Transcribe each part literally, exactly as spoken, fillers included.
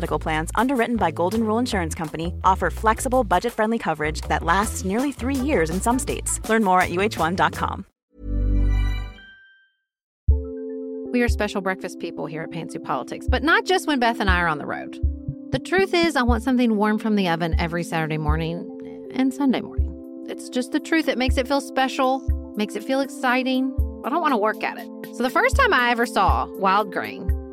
Medical plans, underwritten by Golden Rule Insurance Company, offer flexible, budget-friendly coverage that lasts nearly three years in some states. Learn more at U H one dot com. We are special breakfast people here at Pantsuit Politics, but not just when Beth and I are on the road. The truth is, I want something warm from the oven every Saturday morning and Sunday morning. It's just the truth. It makes it feel special, makes it feel exciting. I don't want to work at it. So the first time I ever saw Wild Grain,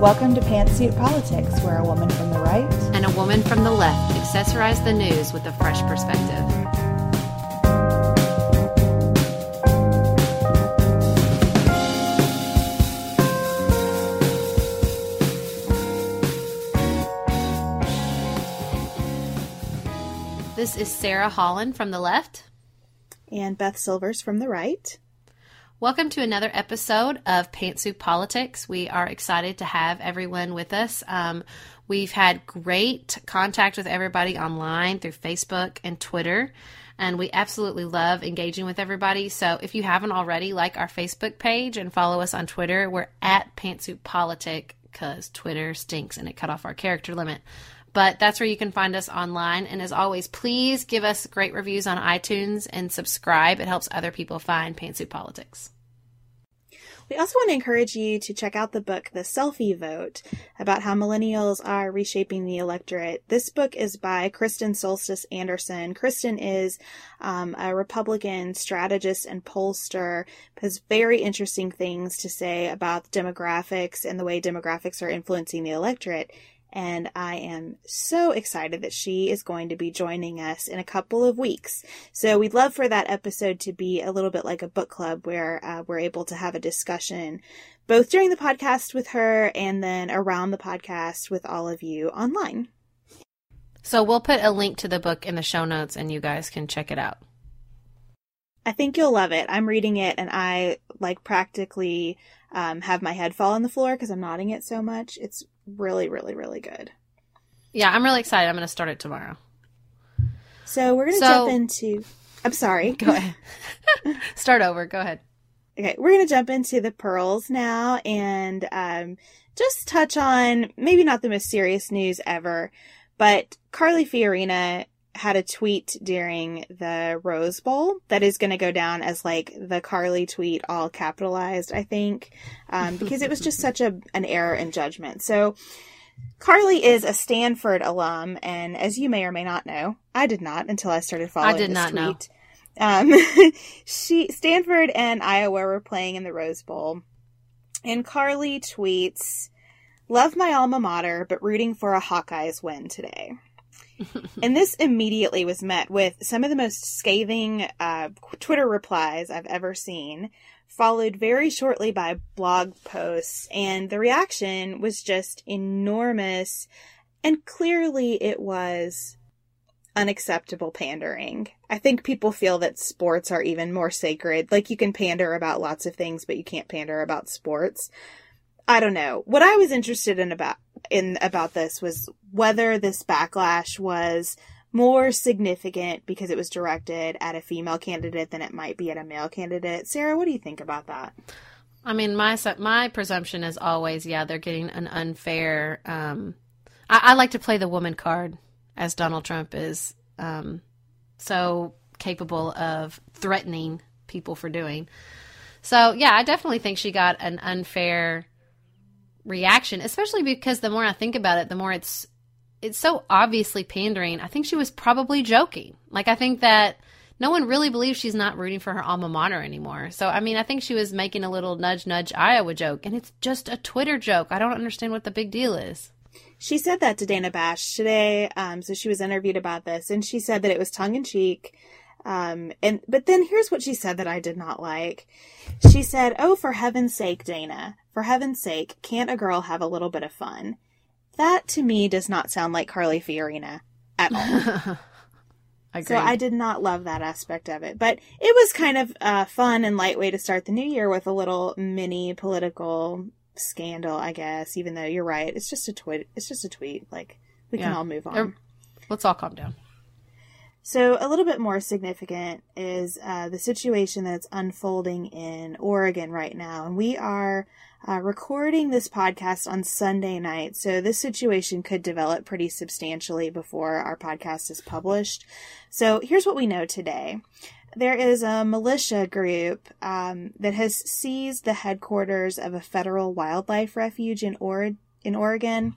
Welcome to Pantsuit Politics, where a woman from the right and a woman from the left accessorize the news with a fresh perspective. This is Sarah Holland from the left. And Beth Silvers from the right. Welcome to another episode of Pantsuit Politics. We are excited to have everyone with us. Um, we've had great contact with everybody online through Facebook and Twitter, and we absolutely love engaging with everybody. So if you haven't already, like our Facebook page and follow us on Twitter. We're at Pantsuit Politic because Twitter stinks and it cut off our character limit. But that's where you can find us online. And as always, please give us great reviews on iTunes and subscribe. It helps other people find Pantsuit Politics. We also want to encourage you to check out the book, The Selfie Vote, about how millennials are reshaping the electorate. This book is by Kristen Soltis Anderson. Kristen is um, a Republican strategist and pollster, has very interesting things to say about demographics and the way demographics are influencing the electorate. And I am so excited that she is going to be joining us in a couple of weeks. So we'd love for that episode to be a little bit like a book club where uh, we're able to have a discussion both during the podcast with her and then around the podcast with all of you online. So we'll put a link to the book in the show notes and you guys can check it out. I think you'll love it. I'm reading it and I like practically um, have my head fall on the floor because I'm nodding it so much. It's really, really, really good. Yeah, I'm really excited. I'm going to start it tomorrow. So we're going to so, jump into... I'm sorry. Go ahead. Start over. Go ahead. Okay, we're going to jump into the pearls now and um, just touch on maybe not the most serious news ever, but Carly Fiorina had a tweet during the Rose Bowl that is going to go down as like the Carly tweet, all capitalized, I think, um, because it was just such a an error in judgment. So Carly is a Stanford alum, and as you may or may not know, I did not until I started following this tweet. I did not tweet. know. Um, she Stanford and Iowa were playing in the Rose Bowl, and Carly tweets, "Love my alma mater, but rooting for a Hawkeyes win today." And this immediately was met with some of the most scathing uh, Twitter replies I've ever seen, followed very shortly by blog posts. And the reaction was just enormous. And clearly it was unacceptable pandering. I think people feel that sports are even more sacred. Like, you can pander about lots of things, but you can't pander about sports. I don't know. What I was interested in about in about this was whether this backlash was more significant because it was directed at a female candidate than it might be at a male candidate. Sarah, what do you think about that? I mean, my my presumption is always, yeah, they're getting an unfair... Um, I, I like to play the woman card, as Donald Trump is um, so capable of threatening people for doing. So, yeah, I definitely think she got an unfair reaction, especially because the more I think about it, the more it's it's so obviously pandering. I think she was probably joking. Like, I think that no one really believes she's not rooting for her alma mater anymore. So, I mean, I think she was making a little nudge, nudge Iowa joke, and it's just a Twitter joke. I don't understand what the big deal is. She said that to Dana Bash today. Um, so she was interviewed about this, and she said that it was tongue in cheek. Um, and but then here's what she said that I did not like. She said, "Oh, for heaven's sake, Dana, for heaven's sake, can't a girl have a little bit of fun?" That to me does not sound like Carly Fiorina at all. So I did not love that aspect of it, but it was kind of uh, fun and light way to start the new year with a little mini political scandal, I guess. Even though you're right, it's just a tweet. It's just a tweet. Like, we yeah. can all move on. Let's all calm down. So a little bit more significant is uh, the situation that's unfolding in Oregon right now. And we are uh, recording this podcast on Sunday night. So this situation could develop pretty substantially before our podcast is published. So here's what we know today. There is a militia group um, that has seized the headquarters of a federal wildlife refuge in, or- in Oregon.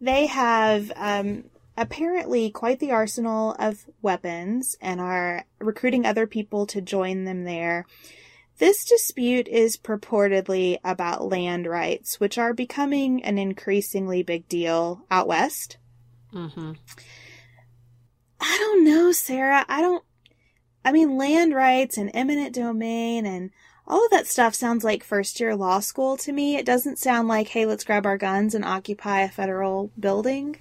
They have... Um, apparently quite the arsenal of weapons and are recruiting other people to join them there. This dispute is purportedly about land rights, which are becoming an increasingly big deal out west. Mm-hmm. I don't know, Sarah. I don't, I mean, land rights and eminent domain and all of that stuff sounds like first-year law school to me. It doesn't sound like, hey, let's grab our guns and occupy a federal building.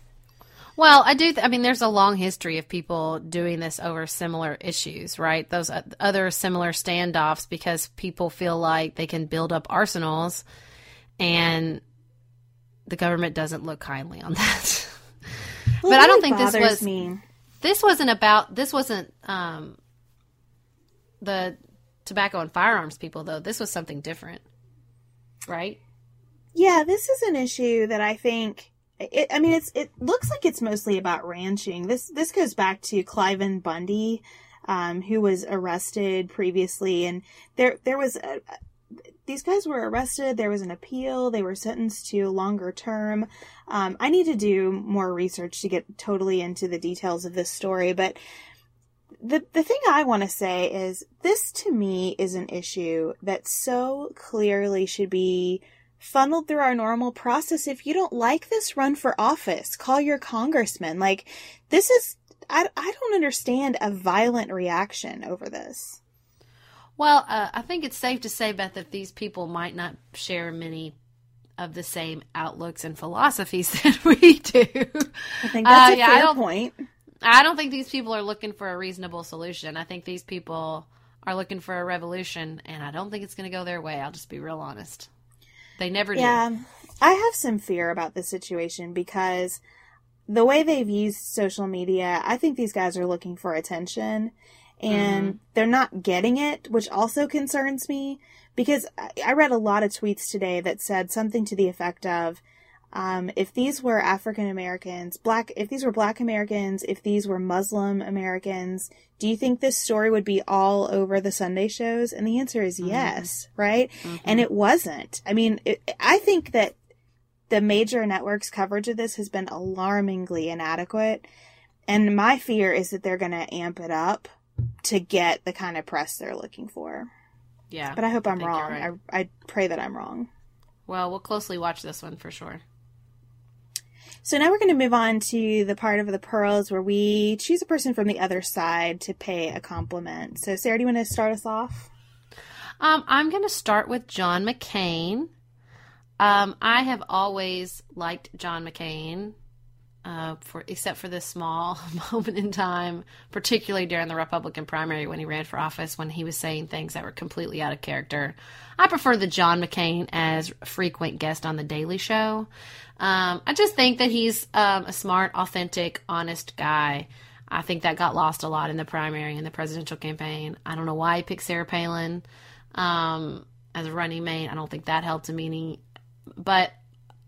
Well, I do. Th- I mean, there's a long history of people doing this over similar issues, right? Those other similar standoffs because people feel like they can build up arsenals and the government doesn't look kindly on that. Well, but I don't think this was, me. this wasn't about, this wasn't um, the tobacco and firearms people, though. This was something different, right? Yeah, this is an issue that I think. It, I mean, it's. It looks like it's mostly about ranching. This this goes back to Cliven Bundy, um, who was arrested previously, and there there was a, these guys were arrested. There was an appeal. They were sentenced to a longer term. Um, I need to do more research to get totally into the details of this story, but the the thing I want to say is this to me is an issue that so clearly should be funneled through our normal process. If you don't like this, run for office, call your congressman. Like, this is, I, I don't understand a violent reaction over this. Well, uh, I think it's safe to say, Beth, that these people might not share many of the same outlooks and philosophies that we do. I think that's uh, a yeah, fair I point. I don't think these people are looking for a reasonable solution. I think these people are looking for a revolution, and I don't think it's going to go their way. I'll just be real honest. They never do. Yeah, I have some fear about this situation because the way they've used social media, I think these guys are looking for attention and mm-hmm. they're not getting it, which also concerns me because I read a lot of tweets today that said something to the effect of, um, if these were African Americans, black, if these were black Americans, if these were Muslim Americans, do you think this story would be all over the Sunday shows? And the answer is yes, mm-hmm. right? Mm-hmm. And it wasn't. I mean, it, I think that the major networks' coverage of this has been alarmingly inadequate. And my fear is that they're going to amp it up to get the kind of press they're looking for. Yeah. But I hope I'm I wrong. Right. I, I pray that I'm wrong. Well, we'll closely watch this one for sure. So now we're going to move on to the part of the pearls where we choose a person from the other side to pay a compliment. So, Sarah, do you want to start us off? Um, I'm going to start with John McCain. Um, I have always liked John McCain. uh, for except for this small moment in time, particularly during the Republican primary when he ran for office, when he was saying things that were completely out of character. I prefer the John McCain as frequent guest on the Daily Show. Um, I just think that he's um, a smart, authentic, honest guy. I think that got lost a lot in the primary and the presidential campaign. I don't know why he picked Sarah Palin um, as a running mate. I don't think that helped him any. But,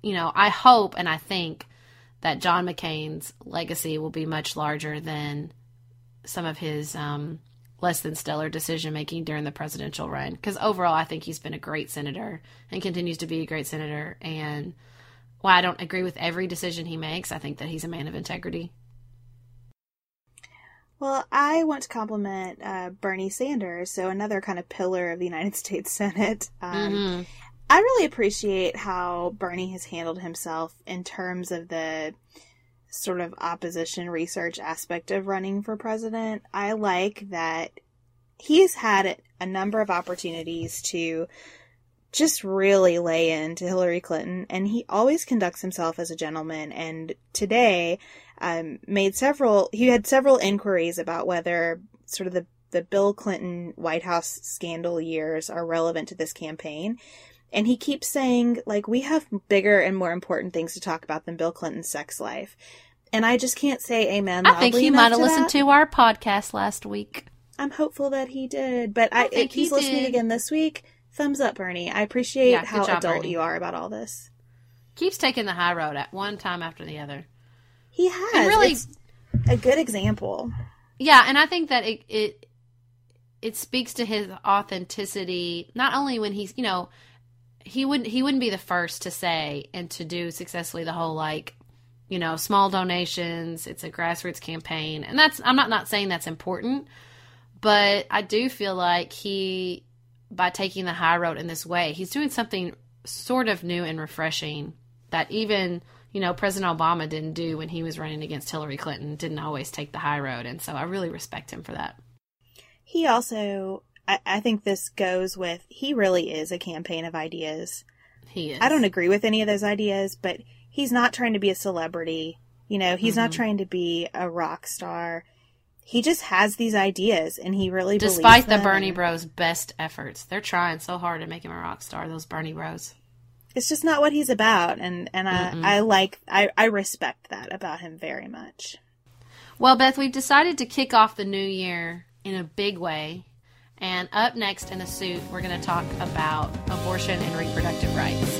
you know, I hope and I think that John McCain's legacy will be much larger than some of his um, less than stellar decision-making during the presidential run. Because overall, I think he's been a great senator and continues to be a great senator. And while I don't agree with every decision he makes, I think that he's a man of integrity. Well, I want to compliment uh, Bernie Sanders, so another kind of pillar of the United States Senate. Um, mm-hmm. I really appreciate how Bernie has handled himself in terms of the sort of opposition research aspect of running for president. I like that he's had a number of opportunities to just really lay into Hillary Clinton, and he always conducts himself as a gentleman. And today um, made several, he had several inquiries about whether sort of the, the Bill Clinton White House scandal years are relevant to this campaign. And he keeps saying, like, we have bigger and more important things to talk about than Bill Clinton's sex life. And I just can't say amen. I think he might have listened to our podcast last week. I'm hopeful that he did, but I, I think he's listening again this week. Thumbs up, Bernie. I appreciate yeah, how job, adult Bernie. You are about all this. Keeps taking the high road at one time after the other. He has. And really, it's a good example. Yeah, and I think that it, it it speaks to his authenticity, not only when he's, you know, he wouldn't he wouldn't be the first to say and to do successfully the whole, like, you know, small donations, it's a grassroots campaign. And that's I'm not, not saying that's important, but I do feel like he... by taking the high road in this way, he's doing something sort of new and refreshing that even, you know, President Obama didn't do when he was running against Hillary Clinton, didn't always take the high road. And so I really respect him for that. He also, I, I think this goes with, he really is a campaign of ideas. He is. I don't agree with any of those ideas, but he's not trying to be a celebrity. You know, he's mm-hmm. not trying to be a rock star. He just has these ideas, and he really believes them. Despite the Bernie Bros' best efforts. They're trying so hard to make him a rock star, those Bernie Bros. It's just not what he's about, and, and I, I like, I, I respect that about him very much. Well, Beth, we've decided to kick off the new year in a big way, and up next in a suit, we're going to talk about abortion and reproductive rights.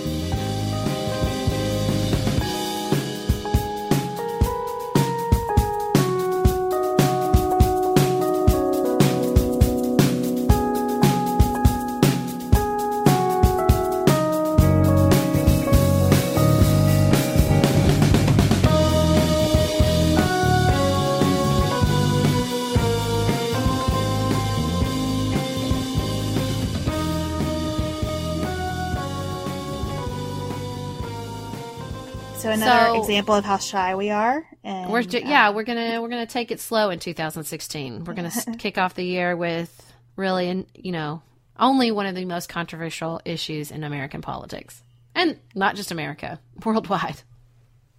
Another so, example of how shy we are. And, we're ju- uh, yeah, we're gonna we're gonna take it slow in two thousand sixteen. We're gonna kick off the year with really, you know, only one of the most controversial issues in American politics, and not just America, worldwide.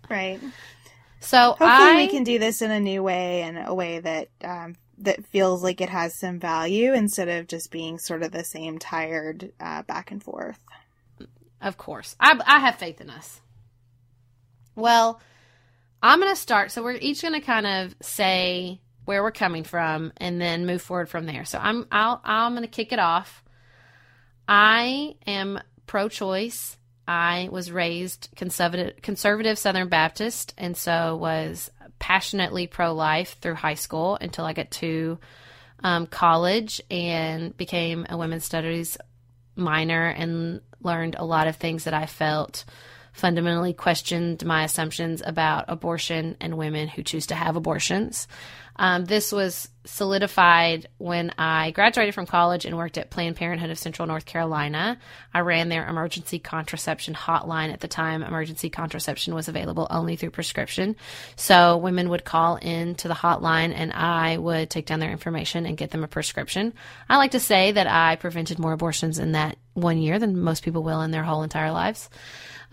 Right. So hopefully I, we can do this in a new way, and a way that um, that feels like it has some value instead of just being sort of the same tired uh, back and forth. Of course, I I have faith in us. Well, I'm going to start. So we're each going to kind of say where we're coming from and then move forward from there. So I'm I'll, I'm going to kick it off. I am pro-choice. I was raised conservative, conservative Southern Baptist, and so was passionately pro-life through high school until I got to um, college and became a women's studies minor and learned a lot of things that I felt fundamentally questioned my assumptions about abortion and women who choose to have abortions. Um, this was solidified when I graduated from college and worked at Planned Parenthood of Central North Carolina. I ran their emergency contraception hotline. At the time, emergency contraception was available only through prescription. So women would call in to the hotline and I would take down their information and get them a prescription. I like to say that I prevented more abortions in that one year than most people will in their whole entire lives.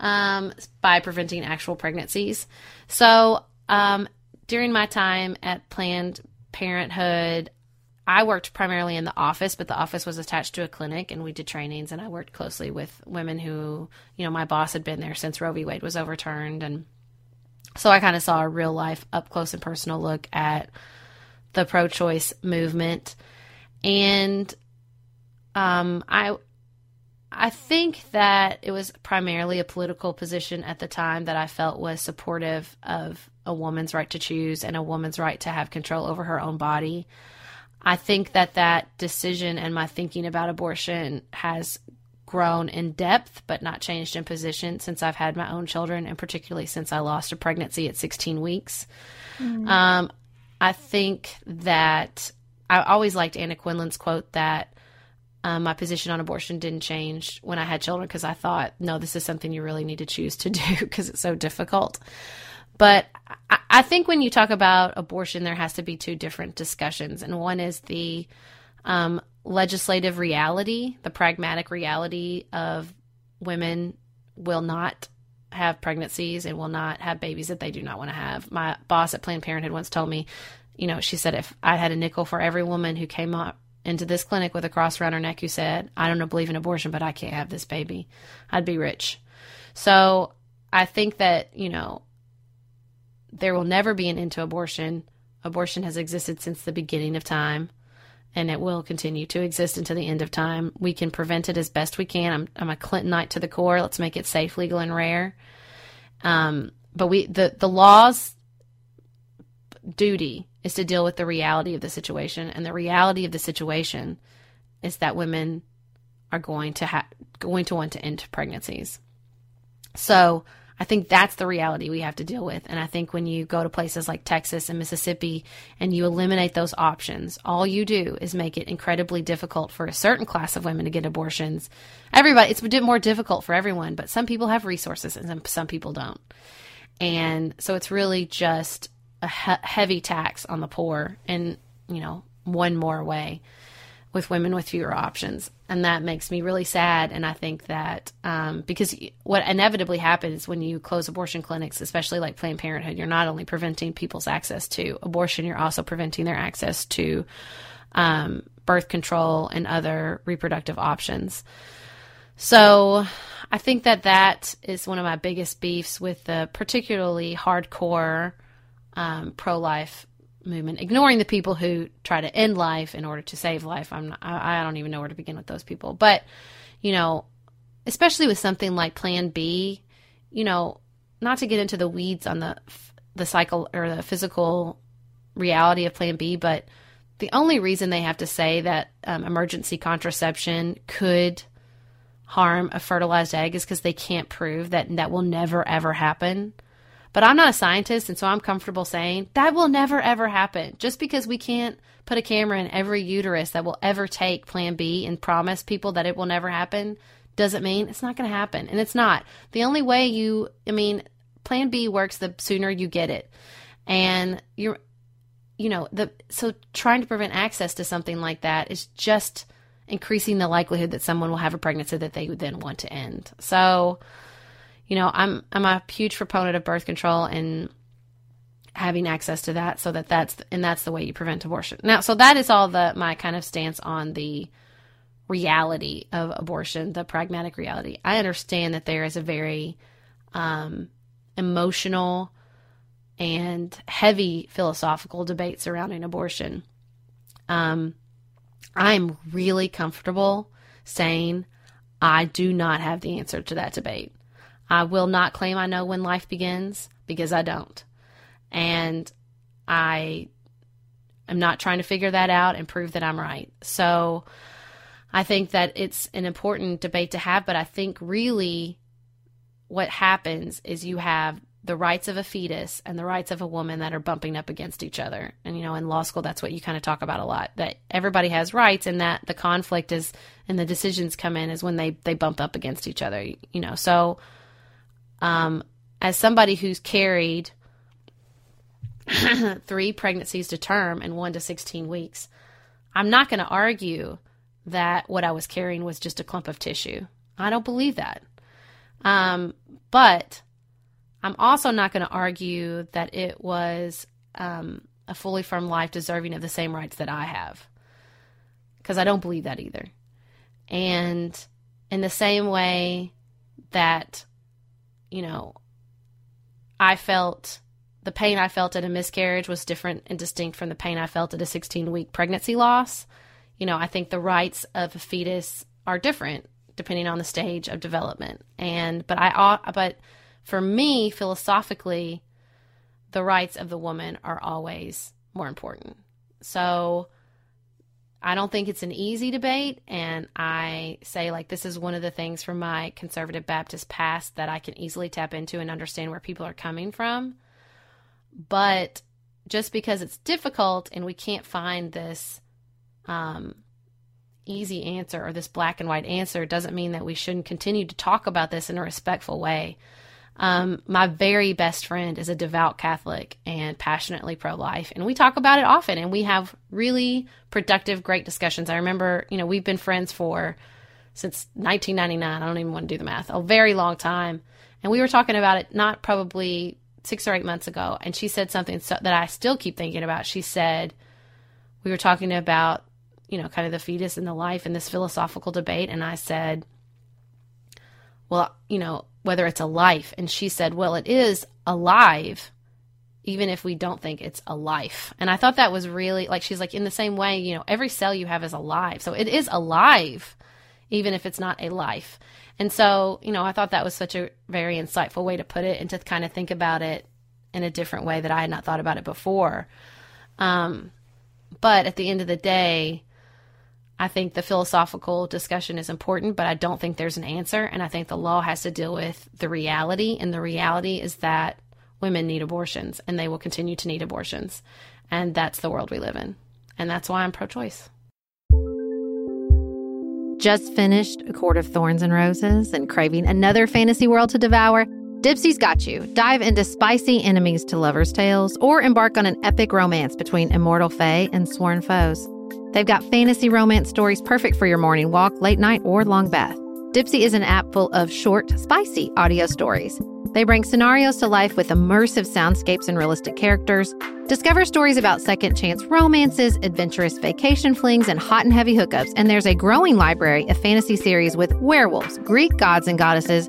Um, by preventing actual pregnancies. So Um, during my time at Planned Parenthood, I worked primarily in the office, but the office was attached to a clinic, and we did trainings, and I worked closely with women who, you know, my boss had been there since Roe v. Wade was overturned. And so I kind of saw a real life, up close and personal look at the pro-choice movement. And um, I I think that it was primarily a political position at the time that I felt was supportive of a woman's right to choose and a woman's right to have control over her own body. I think that that decision and my thinking about abortion has grown in depth, but not changed in position since I've had my own children, and particularly since I lost a pregnancy at sixteen weeks. Mm. Um, I think that I always liked Anna Quinlan's quote that um, my position on abortion didn't change when I had children, because I thought, no, this is something you really need to choose to do because it's so difficult. But I, I think when you talk about abortion, there has to be two different discussions. And one is the um, legislative reality, the pragmatic reality of women will not have pregnancies and will not have babies that they do not want to have. My boss at Planned Parenthood once told me, you know, she said, if I had a nickel for every woman who came up into this clinic with a cross around her neck who said, I don't believe in abortion, but I can't have this baby, I'd be rich. So I think that, you know, there will never be an end to abortion. Abortion has existed since the beginning of time, and it will continue to exist until the end of time. We can prevent it as best we can. I'm, I'm a Clintonite to the core. Let's make it safe, legal, and rare. Um, but we the, the law's duty is to deal with the reality of the situation, and the reality of the situation is that women are going to ha- going to want to end pregnancies. So I think that's the reality we have to deal with. And I think when you go to places like Texas and Mississippi and you eliminate those options, all you do is make it incredibly difficult for a certain class of women to get abortions. Everybody, it's more difficult for everyone, but some people have resources and some, some people don't. And so it's really just a he- heavy tax on the poor in, you know, one more way with women with fewer options. And that makes me really sad. And I think that um, because what inevitably happens when you close abortion clinics, especially like Planned Parenthood, you're not only preventing people's access to abortion, you're also preventing their access to um, birth control and other reproductive options. So I think that that is one of my biggest beefs with the particularly hardcore um, pro-life movement, ignoring the people who try to end life in order to save life. I'm not, I, I don't even know where to begin with those people. But, you know, especially with something like Plan B, you know, not to get into the weeds on the the cycle or the physical reality of Plan B, but the only reason they have to say that um, emergency contraception could harm a fertilized egg is because they can't prove that that will never, ever happen. But I'm not a scientist, and so I'm comfortable saying that will never, ever happen. Just because we can't put a camera in every uterus that will ever take Plan B and promise people that it will never happen doesn't mean it's not going to happen. And it's not. The only way you, I mean, Plan B works the sooner you get it. And you're, you know, the so trying to prevent access to something like that is just increasing the likelihood that someone will have a pregnancy that they would then want to end. So, you know, I'm I'm a huge proponent of birth control and having access to that, so that that's and that's the way you prevent abortion. Now, so that is all the my kind of stance on the reality of abortion, the pragmatic reality. I understand that there is a very um, emotional and heavy philosophical debate surrounding abortion. Um, I'm really comfortable saying I do not have the answer to that debate. I will not claim I know when life begins, because I don't. And I am not trying to figure that out and prove that I'm right. So I think that it's an important debate to have, but I think really what happens is you have the rights of a fetus and the rights of a woman that are bumping up against each other. And, you know, in law school, that's what you kind of talk about a lot, that everybody has rights and that the conflict is, and the decisions come in is when they, they bump up against each other, you know, so Um, as somebody who's carried three pregnancies to term and one to sixteen weeks, I'm not going to argue that what I was carrying was just a clump of tissue. I don't believe that. Um, but I'm also not going to argue that it was um, a fully formed life deserving of the same rights that I have, because I don't believe that either. And in the same way that, you know, I felt the pain I felt at a miscarriage was different and distinct from the pain I felt at a sixteen-week pregnancy loss. You know, I think the rights of a fetus are different depending on the stage of development. And but I but for me, philosophically, the rights of the woman are always more important. So I don't think it's an easy debate, and I say, like, this is one of the things from my conservative Baptist past that I can easily tap into and understand where people are coming from. But just because it's difficult and we can't find this um, easy answer or this black and white answer doesn't mean that we shouldn't continue to talk about this in a respectful way. Um, my very best friend is a devout Catholic and passionately pro-life, and we talk about it often, and we have really productive, great discussions. I remember, you know, we've been friends for since nineteen ninety-nine. I don't even want to do the math. A very long time. And we were talking about it not probably six or eight months ago, and she said something so, that I still keep thinking about. She said, we were talking about, you know, kind of the fetus and the life in this philosophical debate, and I said, well, you know, whether it's a life. And she said, well, it is alive, even if we don't think it's a life. And I thought that was really, like, she's like, in the same way, you know, every cell you have is alive. So it is alive, even if it's not a life. And so, you know, I thought that was such a very insightful way to put it and to kind of think about it in a different way that I had not thought about it before. Um, but at the end of the day, I think the philosophical discussion is important, but I don't think there's an answer. And I think the law has to deal with the reality. And the reality is that women need abortions, and they will continue to need abortions. And that's the world we live in. And that's why I'm pro-choice. Just finished A Court of Thorns and Roses and craving another fantasy world to devour? Dipsy's got you. Dive into spicy enemies to lovers' tales, or embark on an epic romance between immortal fae and sworn foes. They've got fantasy romance stories perfect for your morning walk, late night, or long bath. Dipsy is an app full of short, spicy audio stories. They bring scenarios to life with immersive soundscapes and realistic characters. Discover stories about second chance romances, adventurous vacation flings, and hot and heavy hookups. And there's a growing library of fantasy series with werewolves, Greek gods and goddesses,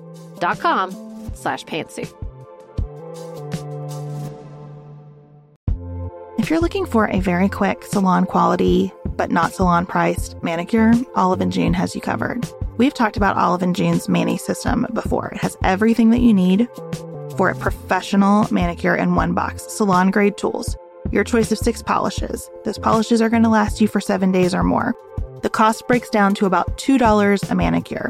dot com slash pantsuit. If you're looking for a very quick salon quality but not salon priced manicure, Olive and June has you covered. We've talked about Olive and June's Manny system before. It has everything that you need for a professional manicure in one box. Salon grade tools, your choice of six polishes. Those polishes are going to last you for seven days or more. The cost breaks down to about two dollars a manicure.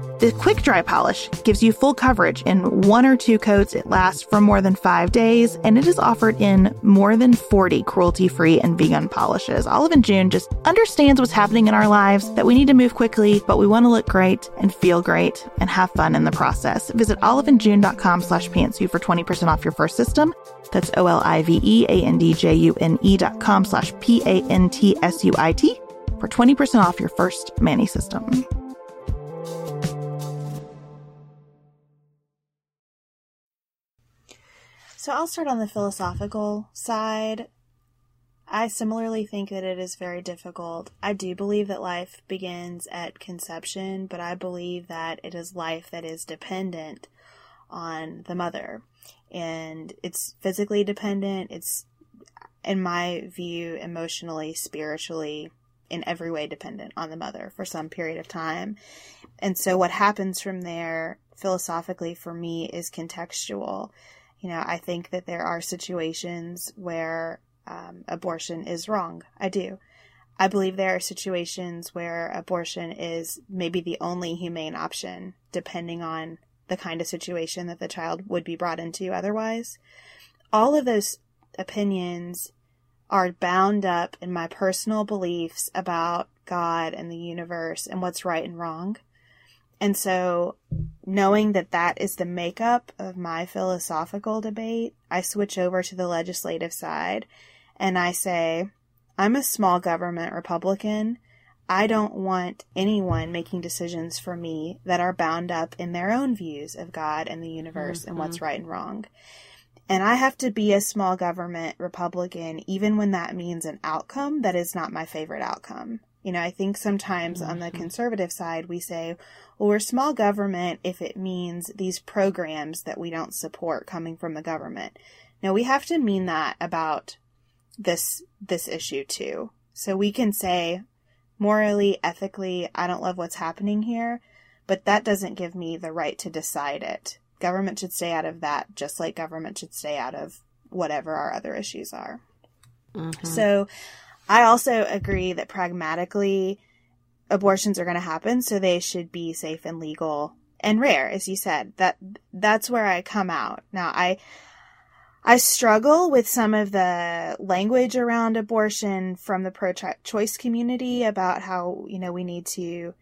The quick dry polish gives you full coverage in one or two coats. It lasts for more than five days, and it is offered in more than forty cruelty-free and vegan polishes. Olive and June just understands what's happening in our lives, that we need to move quickly, but we want to look great and feel great and have fun in the process. Visit oliveandjune.com slash pantsuit for twenty percent off your first system. That's O-L-I-V-E-A-N-D-J-U-N-E dot com slash P-A-N-T-S-U-I-T for twenty percent off your first Manny system. So I'll start on the philosophical side. I similarly think that it is very difficult. I do believe that life begins at conception, but I believe that it is life that is dependent on the mother. And it's physically dependent. It's, in my view, emotionally, spiritually, in every way dependent on the mother for some period of time. And so what happens from there, philosophically for me, is contextual. You know, I think that there are situations where um, abortion is wrong. I do. I believe there are situations where abortion is maybe the only humane option, depending on the kind of situation that the child would be brought into otherwise. All of those opinions are bound up in my personal beliefs about God and the universe and what's right and wrong. And so knowing that that is the makeup of my philosophical debate, I switch over to the legislative side and I say, I'm a small government Republican. I don't want anyone making decisions for me that are bound up in their own views of God and the universe mm-hmm. and what's right and wrong. And I have to be a small government Republican, even when that means an outcome that is not my favorite outcome. You know, I think sometimes on the conservative side, we say, well, we're small government if it means these programs that we don't support coming from the government. No, we have to mean that about this, this issue too. So we can say morally, ethically, I don't love what's happening here, but that doesn't give me the right to decide it. Government should stay out of that, just like government should stay out of whatever our other issues are. Mm-hmm. So I also agree that pragmatically abortions are going to happen, so they should be safe and legal and rare, as you said. That that's where I come out. Now, I I struggle with some of the language around abortion from the pro-choice community about how, you know, we need to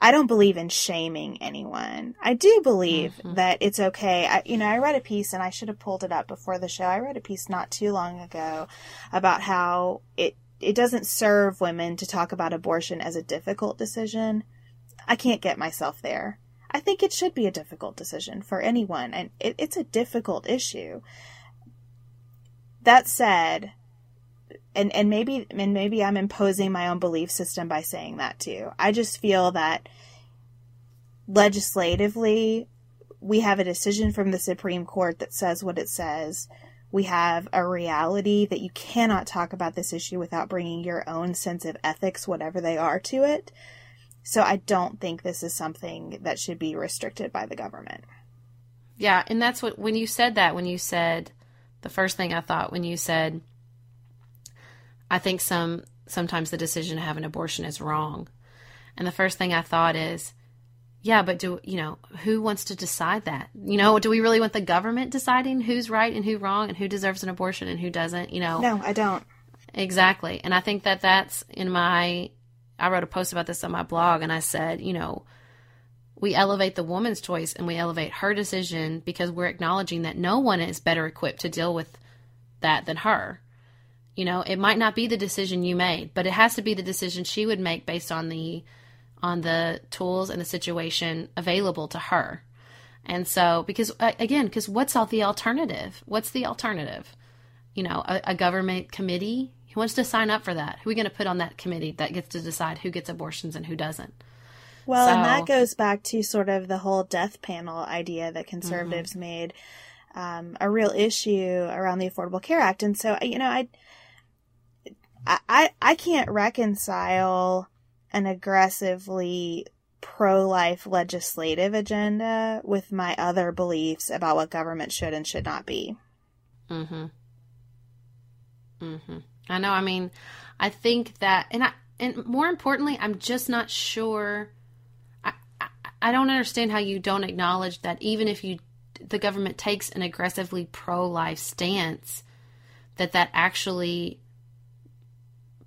I don't believe in shaming anyone. I do believe mm-hmm. that it's okay. I, you know, I read a piece, and I should have pulled it up before the show. I read a piece not too long ago about how it It doesn't serve women to talk about abortion as a difficult decision. I can't get myself there. I think it should be a difficult decision for anyone, and it, it's a difficult issue. That said, and, and maybe and maybe I'm imposing my own belief system by saying that too. I just feel that legislatively, we have a decision from the Supreme Court that says what it says. We have a reality that you cannot talk about this issue without bringing your own sense of ethics, whatever they are, to it. So I don't think this is something that should be restricted by the government. Yeah, and that's what, when you said that, when you said, the first thing I thought when you said, I think some sometimes the decision to have an abortion is wrong. And the first thing I thought is, yeah, but do, you know, who wants to decide that? You know, do we really want the government deciding who's right and who wrong and who deserves an abortion and who doesn't, you know? No, I don't. Exactly. And I think that that's in my, I wrote a post about this on my blog, and I said, you know, we elevate the woman's choice and we elevate her decision because we're acknowledging that no one is better equipped to deal with that than her. You know, it might not be the decision you made, but it has to be the decision she would make based on the on the tools and the situation available to her. And so, because again, because what's all the alternative? What's the alternative? You know, a, a government committee, who wants to sign up for that? Who are we going to put on that committee that gets to decide who gets abortions and who doesn't? Well, so, and that goes back to sort of the whole death panel idea that conservatives mm-hmm. made um, a real issue around the Affordable Care Act. And so, you know, I, I, I can't reconcile an aggressively pro-life legislative agenda with my other beliefs about what government should and should not be. Mm-hmm. Mm-hmm. I know. I mean, I think that, and I, and more importantly, I'm just not sure. I, I, I don't understand how you don't acknowledge that even if you, the government takes an aggressively pro-life stance, that that actually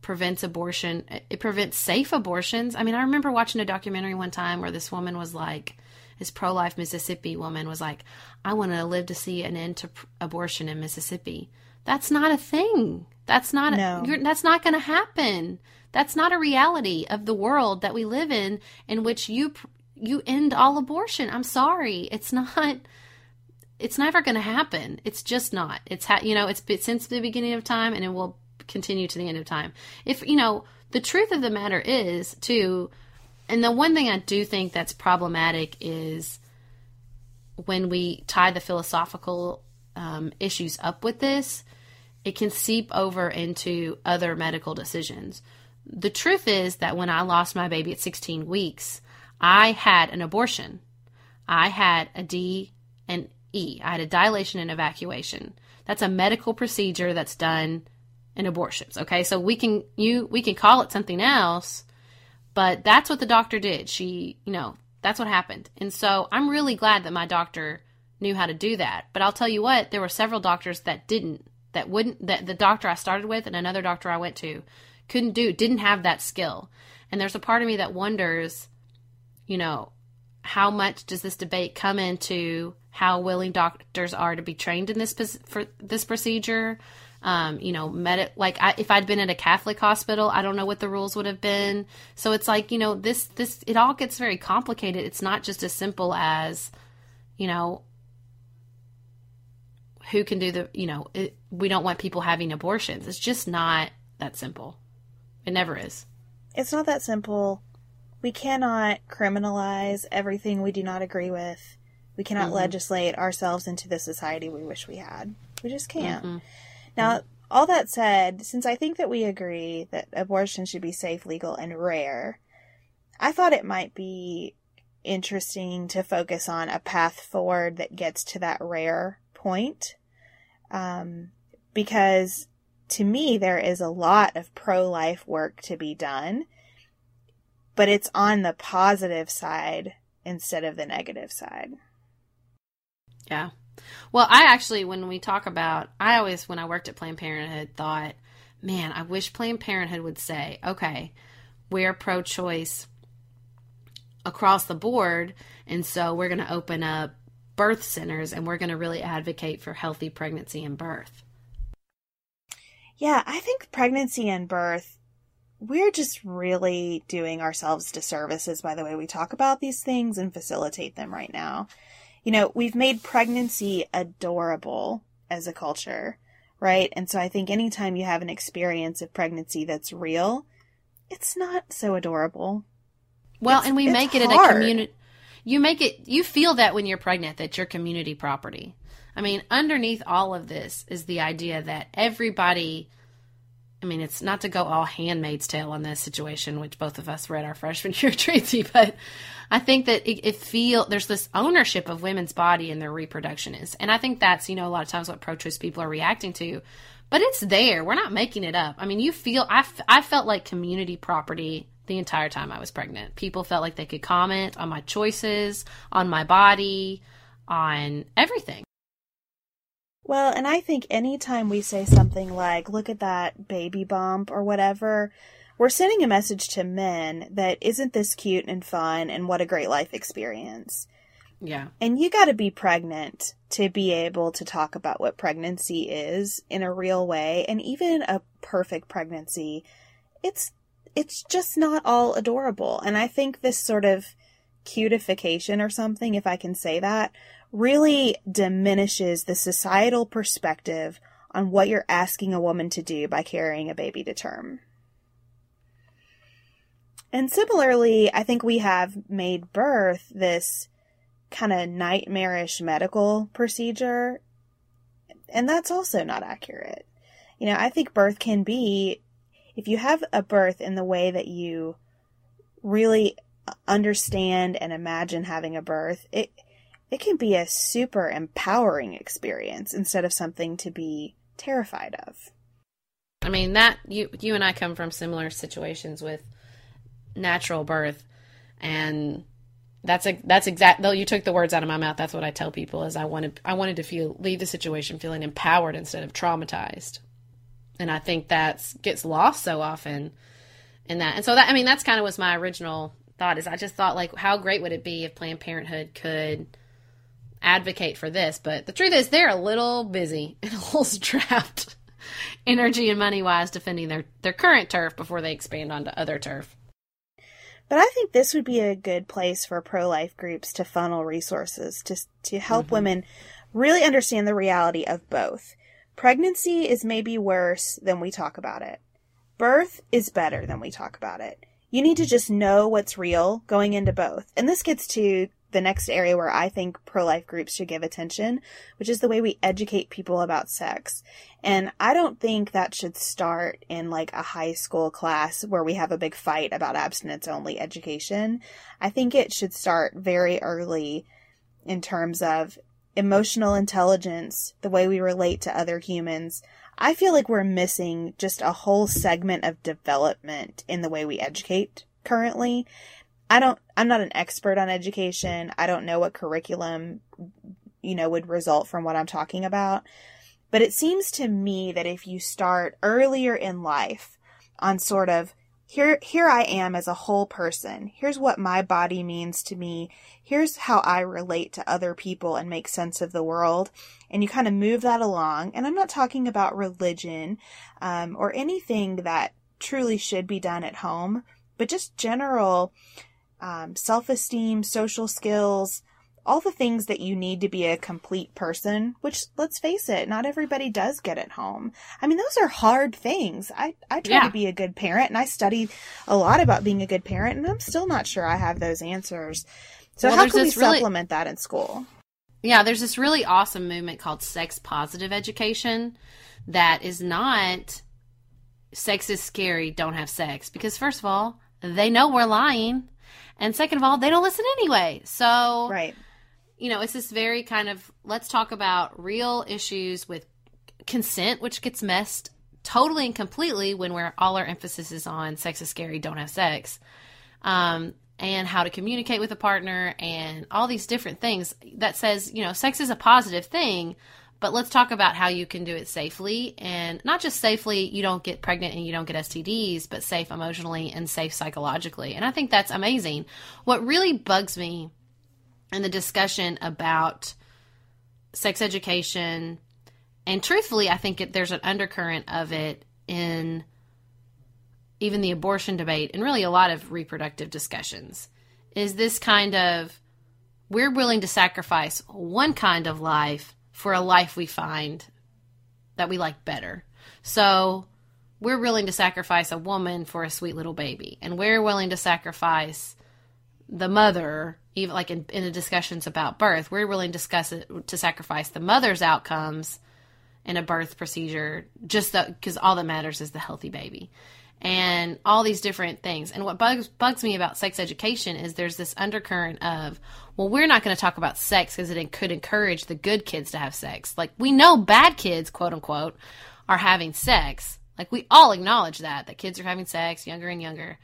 prevents abortion. It prevents safe abortions. I mean, I remember watching a documentary one time where this woman was like, this pro-life Mississippi woman was like, I want to live to see an end to pr- abortion in Mississippi. That's not a thing. That's not, no. a, you're, that's not going to happen. That's not a reality of the world that we live in, in which you, you end all abortion. I'm sorry. It's not, it's never going to happen. It's just not, it's ha- you know, it's been since the beginning of time, and it will continue to the end of time. If, you know, the truth of the matter is too, and the one thing I do think that's problematic is when we tie the philosophical um, issues up with this, it can seep over into other medical decisions. The truth is that when I lost my baby at sixteen weeks, I had an abortion. I had a D and E. I had a dilation and evacuation. That's a medical procedure that's done in abortions. Okay, so we can you we can call it something else, but that's what the doctor did. She, you know, that's what happened. And so I'm really glad that my doctor knew how to do that. But I'll tell you what, there were several doctors that didn't, that wouldn't, that the doctor I started with and another doctor I went to couldn't do, didn't have that skill. And there's a part of me that wonders, you know, how much does this debate come into how willing doctors are to be trained in this, for this procedure? Um, you know, med- like I, if I'd been at a Catholic hospital, I don't know what the rules would have been. So it's like, you know, this, this, it all gets very complicated. It's not just as simple as, you know, who can do the, you know, it, we don't want people having abortions. It's just not that simple. It never is. It's not that simple. We cannot criminalize everything we do not agree with. We cannot mm-hmm. legislate ourselves into the society we wish we had. We just can't. Mm-hmm. Now, all that said, since I think that we agree that abortion should be safe, legal, and rare, I thought it might be interesting to focus on a path forward that gets to that rare point. Um, because to me, there is a lot of pro-life work to be done, but it's on the positive side instead of the negative side. Yeah. Well, I actually, when we talk about, I always, when I worked at Planned Parenthood, thought, man, I wish Planned Parenthood would say, okay, we're pro-choice across the board, and so we're going to open up birth centers, and we're going to really advocate for healthy pregnancy and birth. Yeah, I think pregnancy and birth, we're just really doing ourselves disservices by the way we talk about these things and facilitate them right now. You know, we've made pregnancy adorable as a culture, right? And so I think anytime you have an experience of pregnancy that's real, it's not so adorable. Well, it's, and we make it hard. At a community. You make it, you feel that when you're pregnant, that you're community property. I mean, underneath all of this is the idea that everybody, I mean, it's not to go all Handmaid's Tale on this situation, which both of us read our freshman year treaty, but I think that it, it feel there's this ownership of women's body and their reproduction is. And I think that's, you know, a lot of times what pro-choice people are reacting to, but it's there. We're not making it up. I mean, you feel, I, I felt like community property the entire time I was pregnant. People felt like they could comment on my choices, on my body, on everything. Well, and I think anytime we say something like, look at that baby bump or whatever, we're sending a message to men that isn't this cute and fun and what a great life experience. Yeah. And you got to be pregnant to be able to talk about what pregnancy is in a real way. And even a perfect pregnancy, it's it's just not all adorable. And I think this sort of cutification or something, if I can say that, really diminishes the societal perspective on what you're asking a woman to do by carrying a baby to term. And similarly, I think we have made birth this kind of nightmarish medical procedure, and that's also not accurate. You know, I think birth can be, if you have a birth in the way that you really understand and imagine having a birth, it It can be a super empowering experience instead of something to be terrified of. I mean, that you you and I come from similar situations with natural birth, and that's a, that's exact. Though you took the words out of my mouth, that's what I tell people is I wanted I wanted to feel leave the situation feeling empowered instead of traumatized, and I think that's gets lost so often in that. And so that I mean, that's kind of was my original thought is I just thought like, how great would it be if Planned Parenthood could advocate for this? But the truth is, they're a little busy and a little strapped. Energy and money-wise, defending their, their current turf before they expand onto other turf. But I think this would be a good place for pro-life groups to funnel resources to, to help mm-hmm. women really understand the reality of both. Pregnancy is maybe worse than we talk about it. Birth is better than we talk about it. You need to just know what's real going into both. And this gets to the next area where I think pro-life groups should give attention, which is the way we educate people about sex. And I don't think that should start in like a high school class where we have a big fight about abstinence only education. I think it should start very early in terms of emotional intelligence, the way we relate to other humans. I feel like we're missing just a whole segment of development in the way we educate currently. I don't, I'm not an expert on education. I don't know what curriculum, you know, would result from what I'm talking about. But it seems to me that if you start earlier in life on sort of here, here I am as a whole person. Here's what my body means to me. Here's how I relate to other people and make sense of the world. And you kind of move that along. And I'm not talking about religion, um, or anything that truly should be done at home, but just general Um, self-esteem, social skills, all the things that you need to be a complete person, which let's face it, not everybody does get at home. I mean, those are hard things. I, I try yeah. to be a good parent, and I study a lot about being a good parent, and I'm still not sure I have those answers. So well, how can we supplement really, that in school? Yeah, there's this really awesome movement called sex positive education that is not sex is scary, don't have sex. Because first of all, they know we're lying. And second of all, they don't listen anyway. So, right. you know, it's this very kind of, let's talk about real issues with consent, which gets messed totally and completely when we're all our emphasis is on sex is scary, don't have sex, um, and how to communicate with a partner and all these different things that says, you know, sex is a positive thing, but let's talk about how you can do it safely and not just safely, you don't get pregnant and you don't get S T Ds, but safe emotionally and safe psychologically. And I think that's amazing. What really bugs me in the discussion about sex education, and truthfully, I think it, there's an undercurrent of it in even the abortion debate and really a lot of reproductive discussions, is this kind of, we're willing to sacrifice one kind of life for a life we find that we like better. So we're willing to sacrifice a woman for a sweet little baby. And we're willing to sacrifice the mother, even like in, in the discussions about birth, we're willing to discuss it, to sacrifice the mother's outcomes in a birth procedure, just because all that matters is the healthy baby and all these different things. And what bugs, bugs me about sex education is there's this undercurrent of, well, we're not going to talk about sex because it could encourage the good kids to have sex. Like, we know bad kids, quote unquote, are having sex. Like, we all acknowledge that, that kids are having sex younger and younger.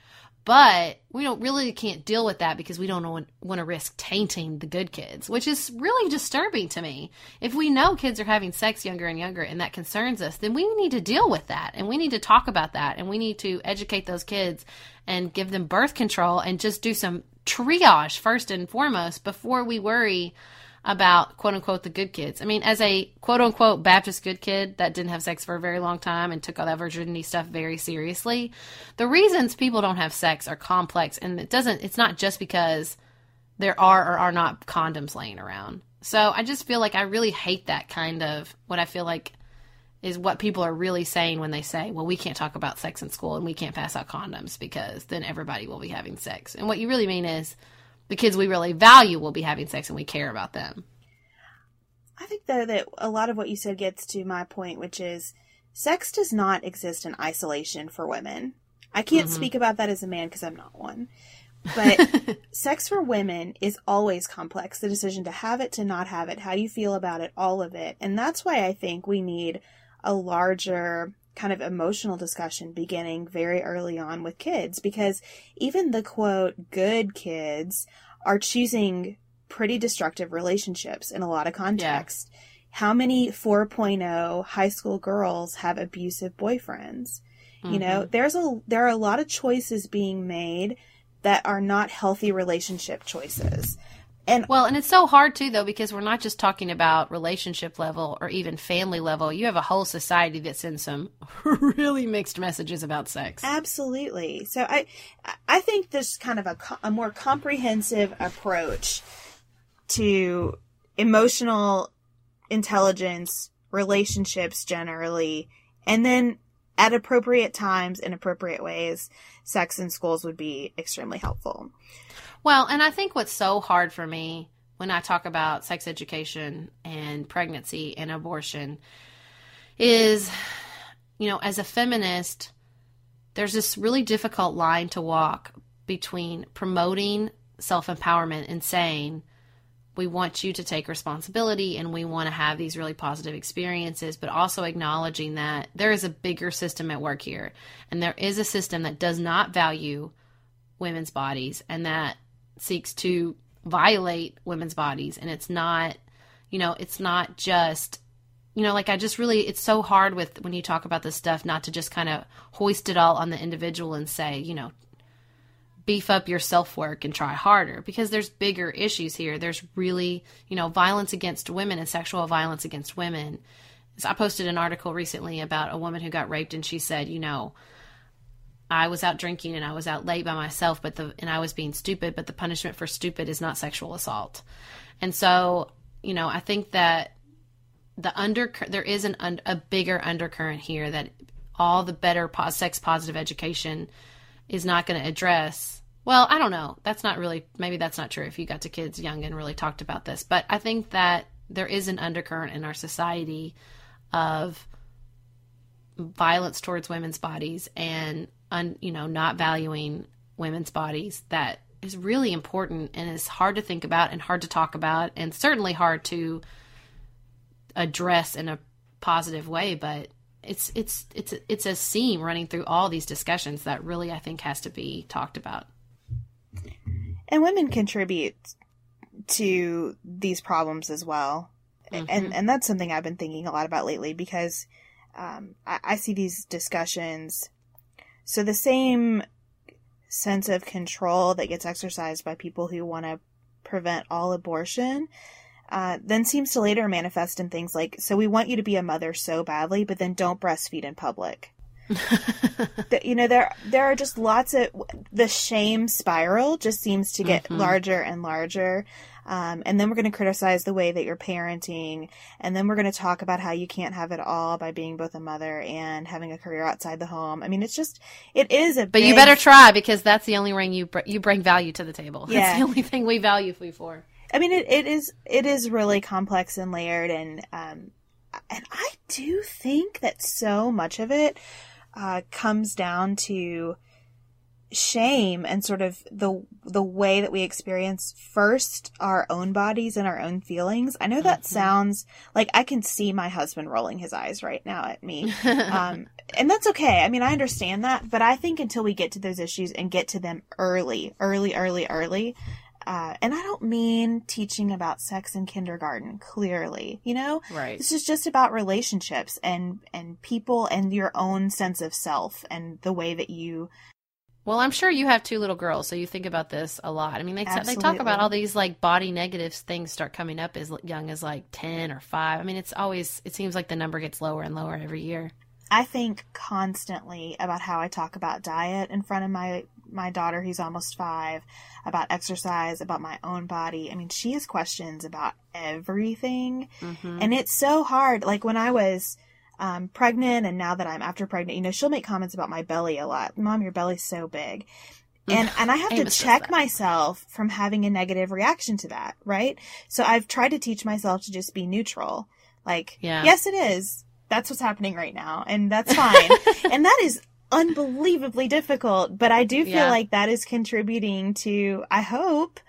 But we don't really can't deal with that because we don't want to risk tainting the good kids, which is really disturbing to me. If we know kids are having sex younger and younger and that concerns us, then we need to deal with that and we need to talk about that and we need to educate those kids and give them birth control and just do some triage first and foremost before we worry about, quote unquote, the good kids. I mean, as a, quote unquote, Baptist good kid that didn't have sex for a very long time and took all that virginity stuff very seriously, the reasons people don't have sex are complex, and it doesn't, it's not just because there are or are not condoms laying around. So I just feel like I really hate that kind of, what I feel like is what people are really saying when they say, well, we can't talk about sex in school and we can't pass out condoms because then everybody will be having sex. And what you really mean is, the kids we really value will be having sex and we care about them. I think, though, that a lot of what you said gets to my point, which is sex does not exist in isolation for women. I can't mm-hmm. speak about that as a man because I'm not one. But sex for women is always complex. The decision to have it, to not have it, how you feel about it, all of it. And that's why I think we need a larger kind of emotional discussion beginning very early on with kids, because even the quote good kids are choosing pretty destructive relationships in a lot of contexts. Yeah. How many four point oh high school girls have abusive boyfriends? Mm-hmm. You know, there's a there are a lot of choices being made that are not healthy relationship choices. And well, and it's so hard too, though, because we're not just talking about relationship level or even family level. You have a whole society that sends some really mixed messages about sex. Absolutely. So I, I think there's kind of a, a more comprehensive approach to emotional intelligence, relationships generally, and then at appropriate times in appropriate ways, sex in schools would be extremely helpful. Well, and I think what's so hard for me when I talk about sex education and pregnancy and abortion is, you know, as a feminist, there's this really difficult line to walk between promoting self-empowerment and saying, we want you to take responsibility and we want to have these really positive experiences, but also acknowledging that there is a bigger system at work here. And there is a system that does not value women's bodies and that seeks to violate women's bodies. And it's not, you know, it's not just, you know, like I just really, it's so hard with when you talk about this stuff, not to just kind of hoist it all on the individual and say, you know, beef up your self-work and try harder, because there's bigger issues here. There's really, you know, violence against women and sexual violence against women. So I posted an article recently about a woman who got raped, and she said, you know, I was out drinking and I was out late by myself, but the, and I was being stupid, but the punishment for stupid is not sexual assault. And so, you know, I think that the under, there is an, a bigger undercurrent here that all the better sex positive education is not going to address. Well, I don't know. That's not really, maybe that's not true if you got to kids young and really talked about this. But I think that there is an undercurrent in our society of violence towards women's bodies and, un, you know, not valuing women's bodies that is really important and is hard to think about and hard to talk about and certainly hard to address in a positive way. But It's it's it's it's a seam running through all these discussions that really I think has to be talked about. And women contribute to these problems as well, mm-hmm. and and that's something I've been thinking a lot about lately, because um, I, I see these discussions. So the same sense of control that gets exercised by people who want to prevent all abortion Uh, then seems to later manifest in things like, so we want you to be a mother so badly, but then don't breastfeed in public. the, you know, there there are just lots of, the shame spiral just seems to get mm-hmm. larger and larger. Um, and then we're going to criticize the way that you're parenting. And then we're going to talk about how you can't have it all by being both a mother and having a career outside the home. I mean, it's just, it is a But big... you better try, because that's the only ring you, br- you bring value to the table. Yeah. That's the only thing we value you for. I mean, it, it is it is really complex and layered, and um, and I do think that so much of it uh, comes down to shame and sort of the the way that we experience first our own bodies and our own feelings. I know that mm-hmm. sounds like, I can see my husband rolling his eyes right now at me, um, and that's okay. I mean, I understand that, but I think until we get to those issues and get to them early, early, early, early. Uh, and I don't mean teaching about sex in kindergarten, clearly, you know, right. This is just about relationships and, and people and your own sense of self and the way that you. Well, I'm sure you have two little girls, so you think about this a lot. I mean, they t- they talk about all these like body negatives things start coming up as young as like ten or five. I mean, it's always, it seems like the number gets lower and lower every year. I think constantly about how I talk about diet in front of my my daughter, who's almost five, about exercise, about my own body. I mean, she has questions about everything. Mm-hmm. And it's so hard. Like when I was um, pregnant, and now that I'm after pregnant, you know, she'll make comments about my belly a lot. Mom, your belly's so big. And and I have to check myself from having a negative reaction to that, right? So I've tried to teach myself to just be neutral. Like, yeah. Yes, it is. That's what's happening right now. And that's fine. And that is unbelievably difficult, but I do feel yeah. like that is contributing to, I hope,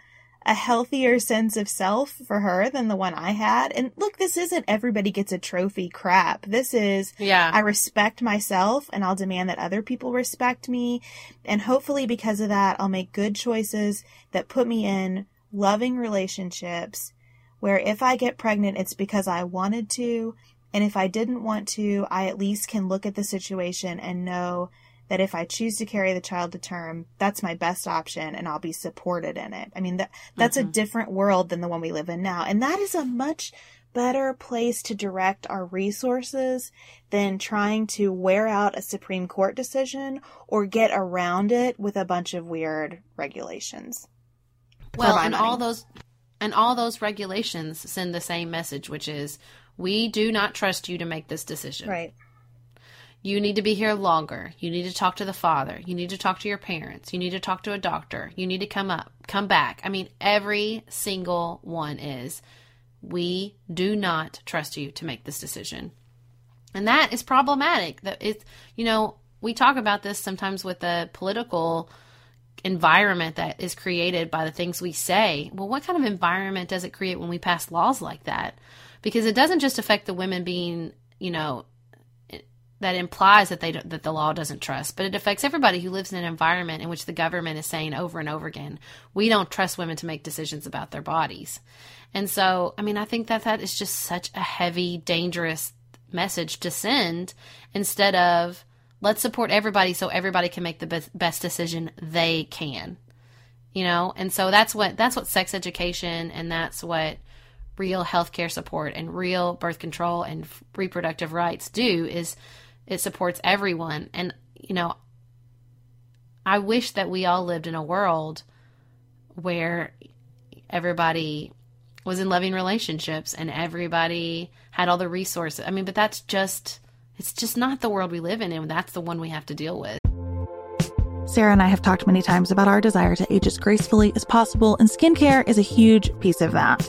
a healthier sense of self for her than the one I had. And look, this isn't everybody gets a trophy crap. This is, yeah. I respect myself and I'll demand that other people respect me. And hopefully because of that, I'll make good choices that put me in loving relationships where if I get pregnant, it's because I wanted to. And if I didn't want to, I at least can look at the situation and know that if I choose to carry the child to term, that's my best option and I'll be supported in it. I mean, that that's mm-hmm. a different world than the one we live in now. And that is a much better place to direct our resources than trying to wear out a Supreme Court decision or get around it with a bunch of weird regulations. Well, and all those and all those regulations send the same message, which is we do not trust you to make this decision. Right. You need to be here longer. You need to talk to the father. You need to talk to your parents. You need to talk to a doctor. You need to come up, come back. I mean, every single one is, we do not trust you to make this decision. And that is problematic. That it's, you know, we talk about this sometimes with the political environment that is created by the things we say. Well, what kind of environment does it create when we pass laws like that? Because it doesn't just affect the women being, you know, that implies that they don't, that the law doesn't trust, but it affects everybody who lives in an environment in which the government is saying over and over again, we don't trust women to make decisions about their bodies. And so, I mean, I think that that is just such a heavy, dangerous message to send instead of let's support everybody so everybody can make the be- best decision they can, you know? And so that's what, that's what sex education and that's what real healthcare support and real birth control and f- reproductive rights do is it supports everyone. And, you know, I wish that we all lived in a world where everybody was in loving relationships and everybody had all the resources. I mean, but that's just, it's just not the world we live in. And that's the one we have to deal with. Sarah and I have talked many times about our desire to age as gracefully as possible. And skincare is a huge piece of that.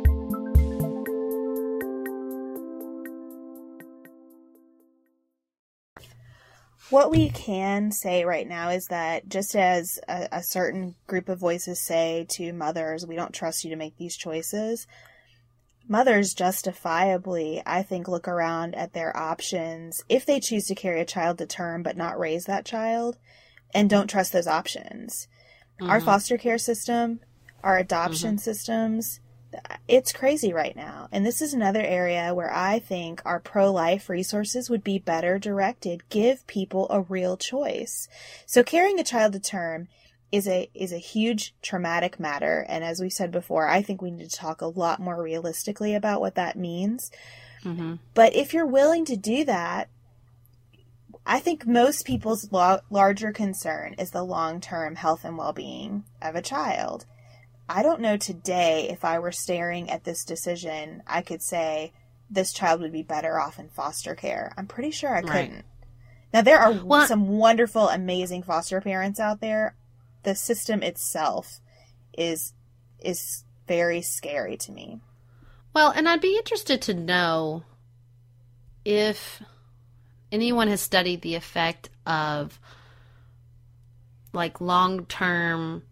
What we can say right now is that just as a, a certain group of voices say to mothers, we don't trust you to make these choices, mothers justifiably, I think, look around at their options if they choose to carry a child to term but not raise that child, and don't trust those options. Mm-hmm. Our foster care system, our adoption mm-hmm. systems, it's crazy right now. And this is another area where I think our pro-life resources would be better directed. Give people a real choice. So carrying a child to term is a is a huge traumatic matter. And as we've said before, I think we need to talk a lot more realistically about what that means. Mm-hmm. But if you're willing to do that, I think most people's lo- larger concern is the long-term health and well-being of a child. I don't know today if I were staring at this decision, I could say this child would be better off in foster care. I'm pretty sure I couldn't. Right. Now, there are well, some wonderful, amazing foster parents out there. The system itself is is very scary to me. Well, and I'd be interested to know if anyone has studied the effect of, like, long-term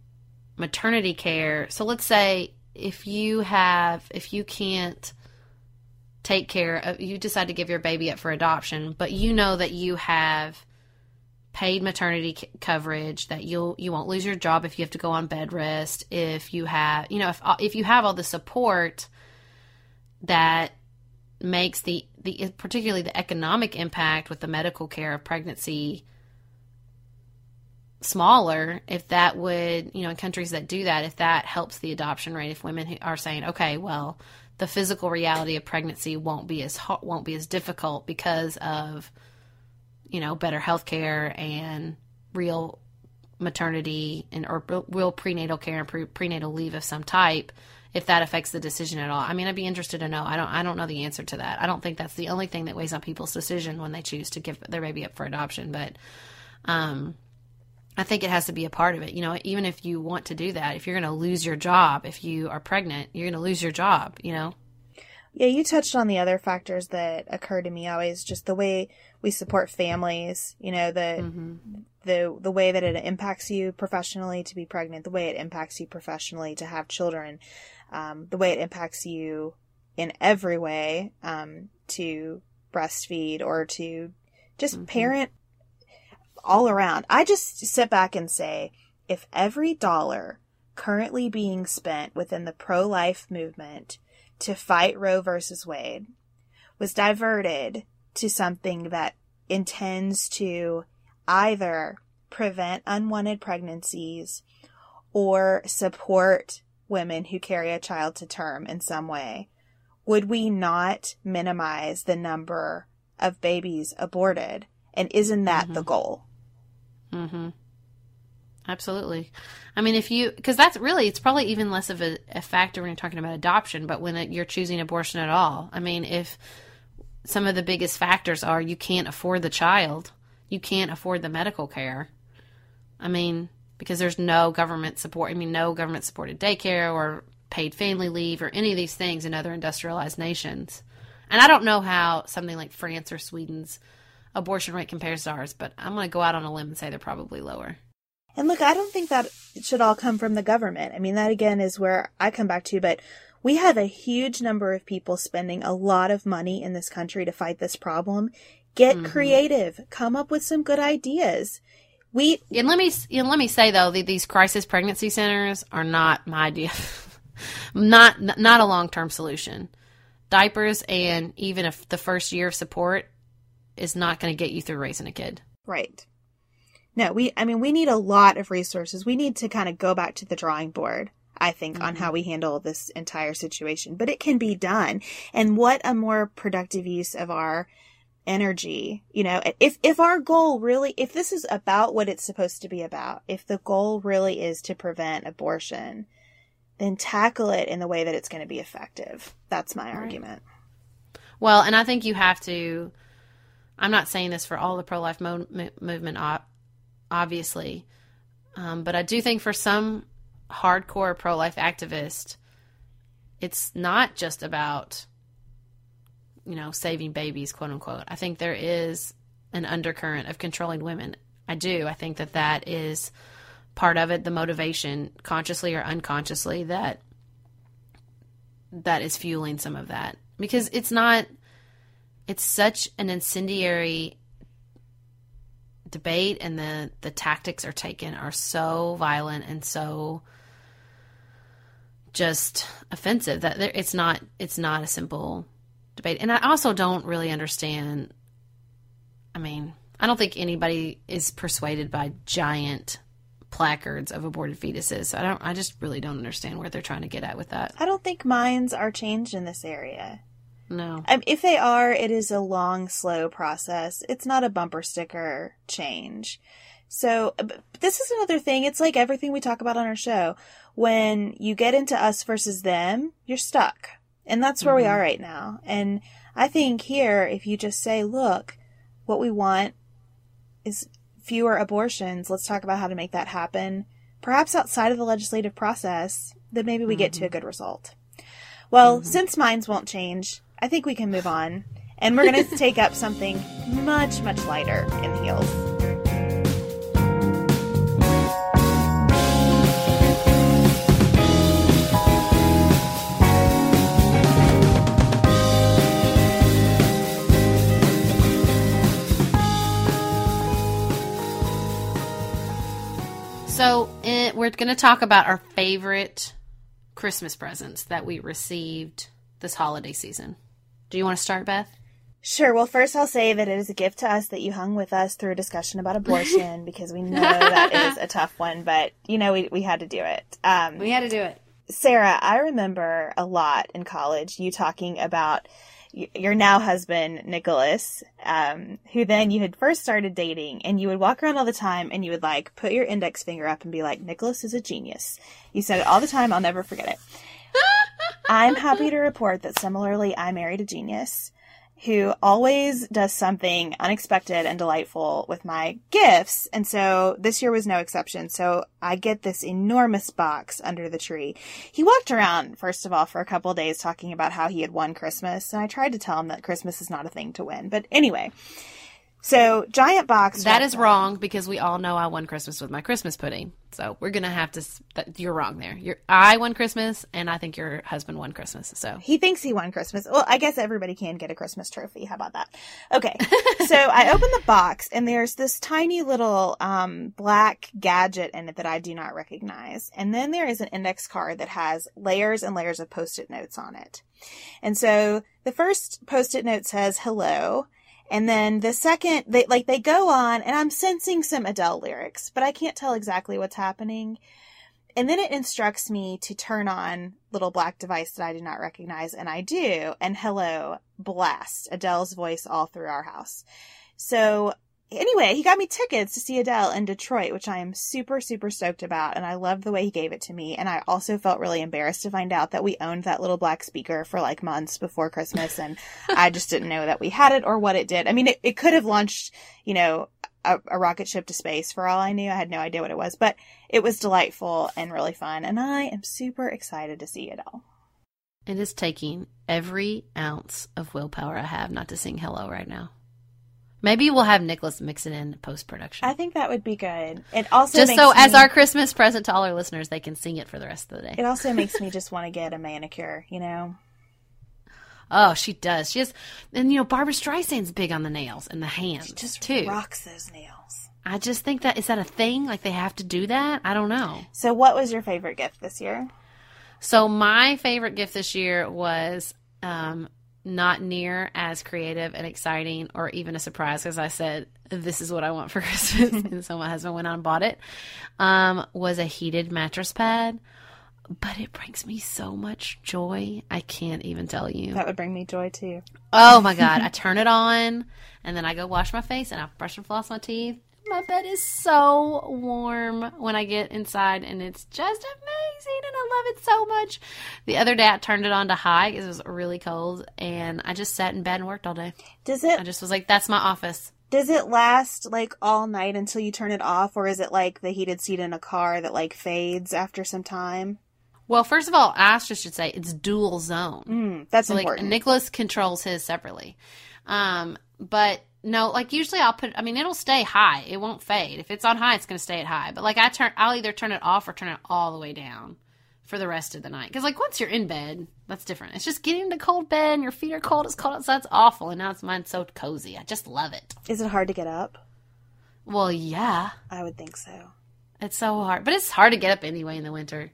maternity care. So let's say if you have, if you can't take care of, you decide to give your baby up for adoption, but you know that you have paid maternity c- coverage, that you'll, you won't lose your job if you have to go on bed rest, if you have, you know, if, if you have all the support that makes the, the, particularly the economic impact with the medical care of pregnancy smaller, if that would, you know, in countries that do that, if that helps the adoption rate, if women are saying, okay, well, the physical reality of pregnancy won't be as won't be as difficult because of, you know, better healthcare and real maternity and or real prenatal care and pre- prenatal leave of some type, if that affects the decision at all. I mean, I'd be interested to know. I don't I don't know the answer to that. I don't think that's the only thing that weighs on people's decision when they choose to give their baby up for adoption, but um I think it has to be a part of it. You know, even if you want to do that, if you're going to lose your job, if you are pregnant, you're going to lose your job, you know? Yeah, you touched on the other factors that occur to me always, just the way we support families, you know, the mm-hmm. the the way that it impacts you professionally to be pregnant, the way it impacts you professionally to have children, um, the way it impacts you in every way um, to breastfeed or to just mm-hmm. parent all around. I just sit back and say, if every dollar currently being spent within the pro-life movement to fight Roe versus Wade was diverted to something that intends to either prevent unwanted pregnancies or support women who carry a child to term in some way, would we not minimize the number of babies aborted? And isn't that mm-hmm. the goal? Mm-hmm. Absolutely. I mean, if you, because that's really, it's probably even less of a, a factor when you're talking about adoption, but when it, you're choosing abortion at all. I mean, if some of the biggest factors are you can't afford the child, you can't afford the medical care. I mean, because there's no government support, I mean, no government supported daycare or paid family leave or any of these things in other industrialized nations. And I don't know how something like France or Sweden's abortion rate compares to ours, but I'm going to go out on a limb and say they're probably lower. And look, I don't think that it should all come from the government. I mean, that again is where I come back to, but we have a huge number of people spending a lot of money in this country to fight this problem. Get mm-hmm. creative, come up with some good ideas. We and let me and let me say though that these crisis pregnancy centers are not my idea, not not a long term solution. Diapers and even if the first year of support is not going to get you through raising a kid. Right. No, we, I mean, we need a lot of resources. We need to kind of go back to the drawing board, I think, mm-hmm. on how we handle this entire situation. But it can be done. And what a more productive use of our energy, you know, if, if our goal really, if this is about what it's supposed to be about, if the goal really is to prevent abortion, then tackle it in the way that it's going to be effective. That's my right. argument. Well, and I think you have to, I'm not saying this for all the pro-life mo- mo- movement, op- obviously, um, but I do think for some hardcore pro-life activists, it's not just about, you know, saving babies, quote unquote. I think there is an undercurrent of controlling women. I do. I think that that is part of it, the motivation, consciously or unconsciously, that that is fueling some of that. Because it's not, it's such an incendiary debate, and the, the tactics are taken are so violent and so just offensive that there, it's not, it's not a simple debate. And I also don't really understand, I mean, I don't think anybody is persuaded by giant placards of aborted fetuses. So I don't, I just really don't understand where they're trying to get at with that. I don't think minds are changed in this area. No. Um, if they are, it is a long, slow process. It's not a bumper sticker change. So this is another thing. It's like everything we talk about on our show. When you get into us versus them, you're stuck. And that's where mm-hmm. we are right now. And I think here, if you just say, look, what we want is fewer abortions, let's talk about how to make that happen, perhaps outside of the legislative process, then maybe we mm-hmm. get to a good result. Well, mm-hmm. since minds won't change, I think we can move on. And we're going to take up something much, much lighter in the heels. So it, we're going to talk about our favorite Christmas presents that we received this holiday season. Do you want to start, Beth? Sure. Well, first I'll say that it is a gift to us that you hung with us through a discussion about abortion, because we know that is a tough one, but, you know, we, we had to do it. Um, we had to do it. Sarah, I remember a lot in college you talking about your now husband, Nicholas, um, who then you had first started dating, and you would walk around all the time and you would like put your index finger up and be like, Nicholas is a genius. You said it all the time. I'll never forget it. I'm happy to report that similarly, I married a genius who always does something unexpected and delightful with my gifts. And so this year was no exception. So I get this enormous box under the tree. He walked around, first of all, for a couple of days talking about how he had won Christmas. And I tried to tell him that Christmas is not a thing to win. But anyway, so giant box. That is wrong, because we all know I won Christmas with my Christmas pudding. So we're going to have to, you're wrong there. You're, I won Christmas, and I think your husband won Christmas. So he thinks he won Christmas. Well, I guess everybody can get a Christmas trophy. How about that? Okay. So I open the box, and there's this tiny little um, black gadget in it that I do not recognize. And then there is an index card that has layers and layers of Post-it notes on it. And so the first Post-it note says, hello. And then the second, they like they go on, and I'm sensing some Adele lyrics, but I can't tell exactly what's happening. And then it instructs me to turn on little black device that I do not recognize, and I do. And hello, blast, Adele's voice all through our house. So anyway, he got me tickets to see Adele in Detroit, which I am super, super stoked about. And I love the way he gave it to me. And I also felt really embarrassed to find out that we owned that little black speaker for like months before Christmas. And I just didn't know that we had it or what it did. I mean, it, it could have launched, you know, a, a rocket ship to space for all I knew. I had no idea what it was, but it was delightful and really fun. And I am super excited to see Adele. It is taking every ounce of willpower I have not to sing hello right now. Maybe we'll have Nicholas mix it in post-production. I think that would be good. It also just makes so me, as our Christmas present to all our listeners, they can sing it for the rest of the day. It also makes me just want to get a manicure, you know? Oh, she does. She has, and, you know, Barbara Streisand's big on the nails and the hands, she just too. Rocks those nails. I just think that, is that a thing? Like, they have to do that? I don't know. So what was your favorite gift this year? So my favorite gift this year was um, not near as creative and exciting or even a surprise, because I said, this is what I want for Christmas. And so my husband went out and bought it, um, was a heated mattress pad. But it brings me so much joy. I can't even tell you. That would bring me joy too. Oh my God. I turn it on and then I go wash my face and I brush and floss my teeth. My bed is so warm when I get inside, and it's just amazing, and I love it so much. The other day I turned it on to high because it was really cold, and I just sat in bed and worked all day. Does it? I just was like, that's my office. Does it last like all night until you turn it off, or is it like the heated seat in a car that like fades after some time? Well, first of all, I just should say it's dual zone. Mm, that's so, like, important. Nicholas controls his separately, um, but. No, like usually I'll put, I mean, it'll stay high. It won't fade. If it's on high, it's going to stay at high. But like I turn, I'll either turn it off or turn it all the way down for the rest of the night. Because like once you're in bed, that's different. It's just getting into cold bed and your feet are cold. It's cold outside. It's awful. And now it's mine's so cozy. I just love it. Is it hard to get up? Well, yeah. I would think so. It's so hard. But it's hard to get up anyway in the winter.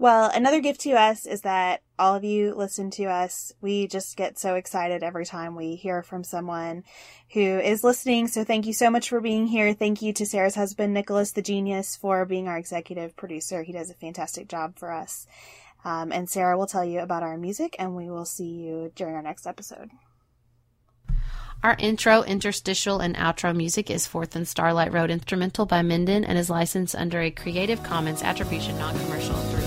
Well, another gift to us is that all of you listen to us. We just get so excited every time we hear from someone who is listening. So thank you so much for being here. Thank you to Sarah's husband, Nicholas the Genius, for being our executive producer. He does a fantastic job for us. Um, and Sarah will tell you about our music, and we will see you during our next episode. Our intro, interstitial, and outro music is Fourth and Starlight Road Instrumental by Minden and is licensed under a Creative Commons Attribution Non-Commercial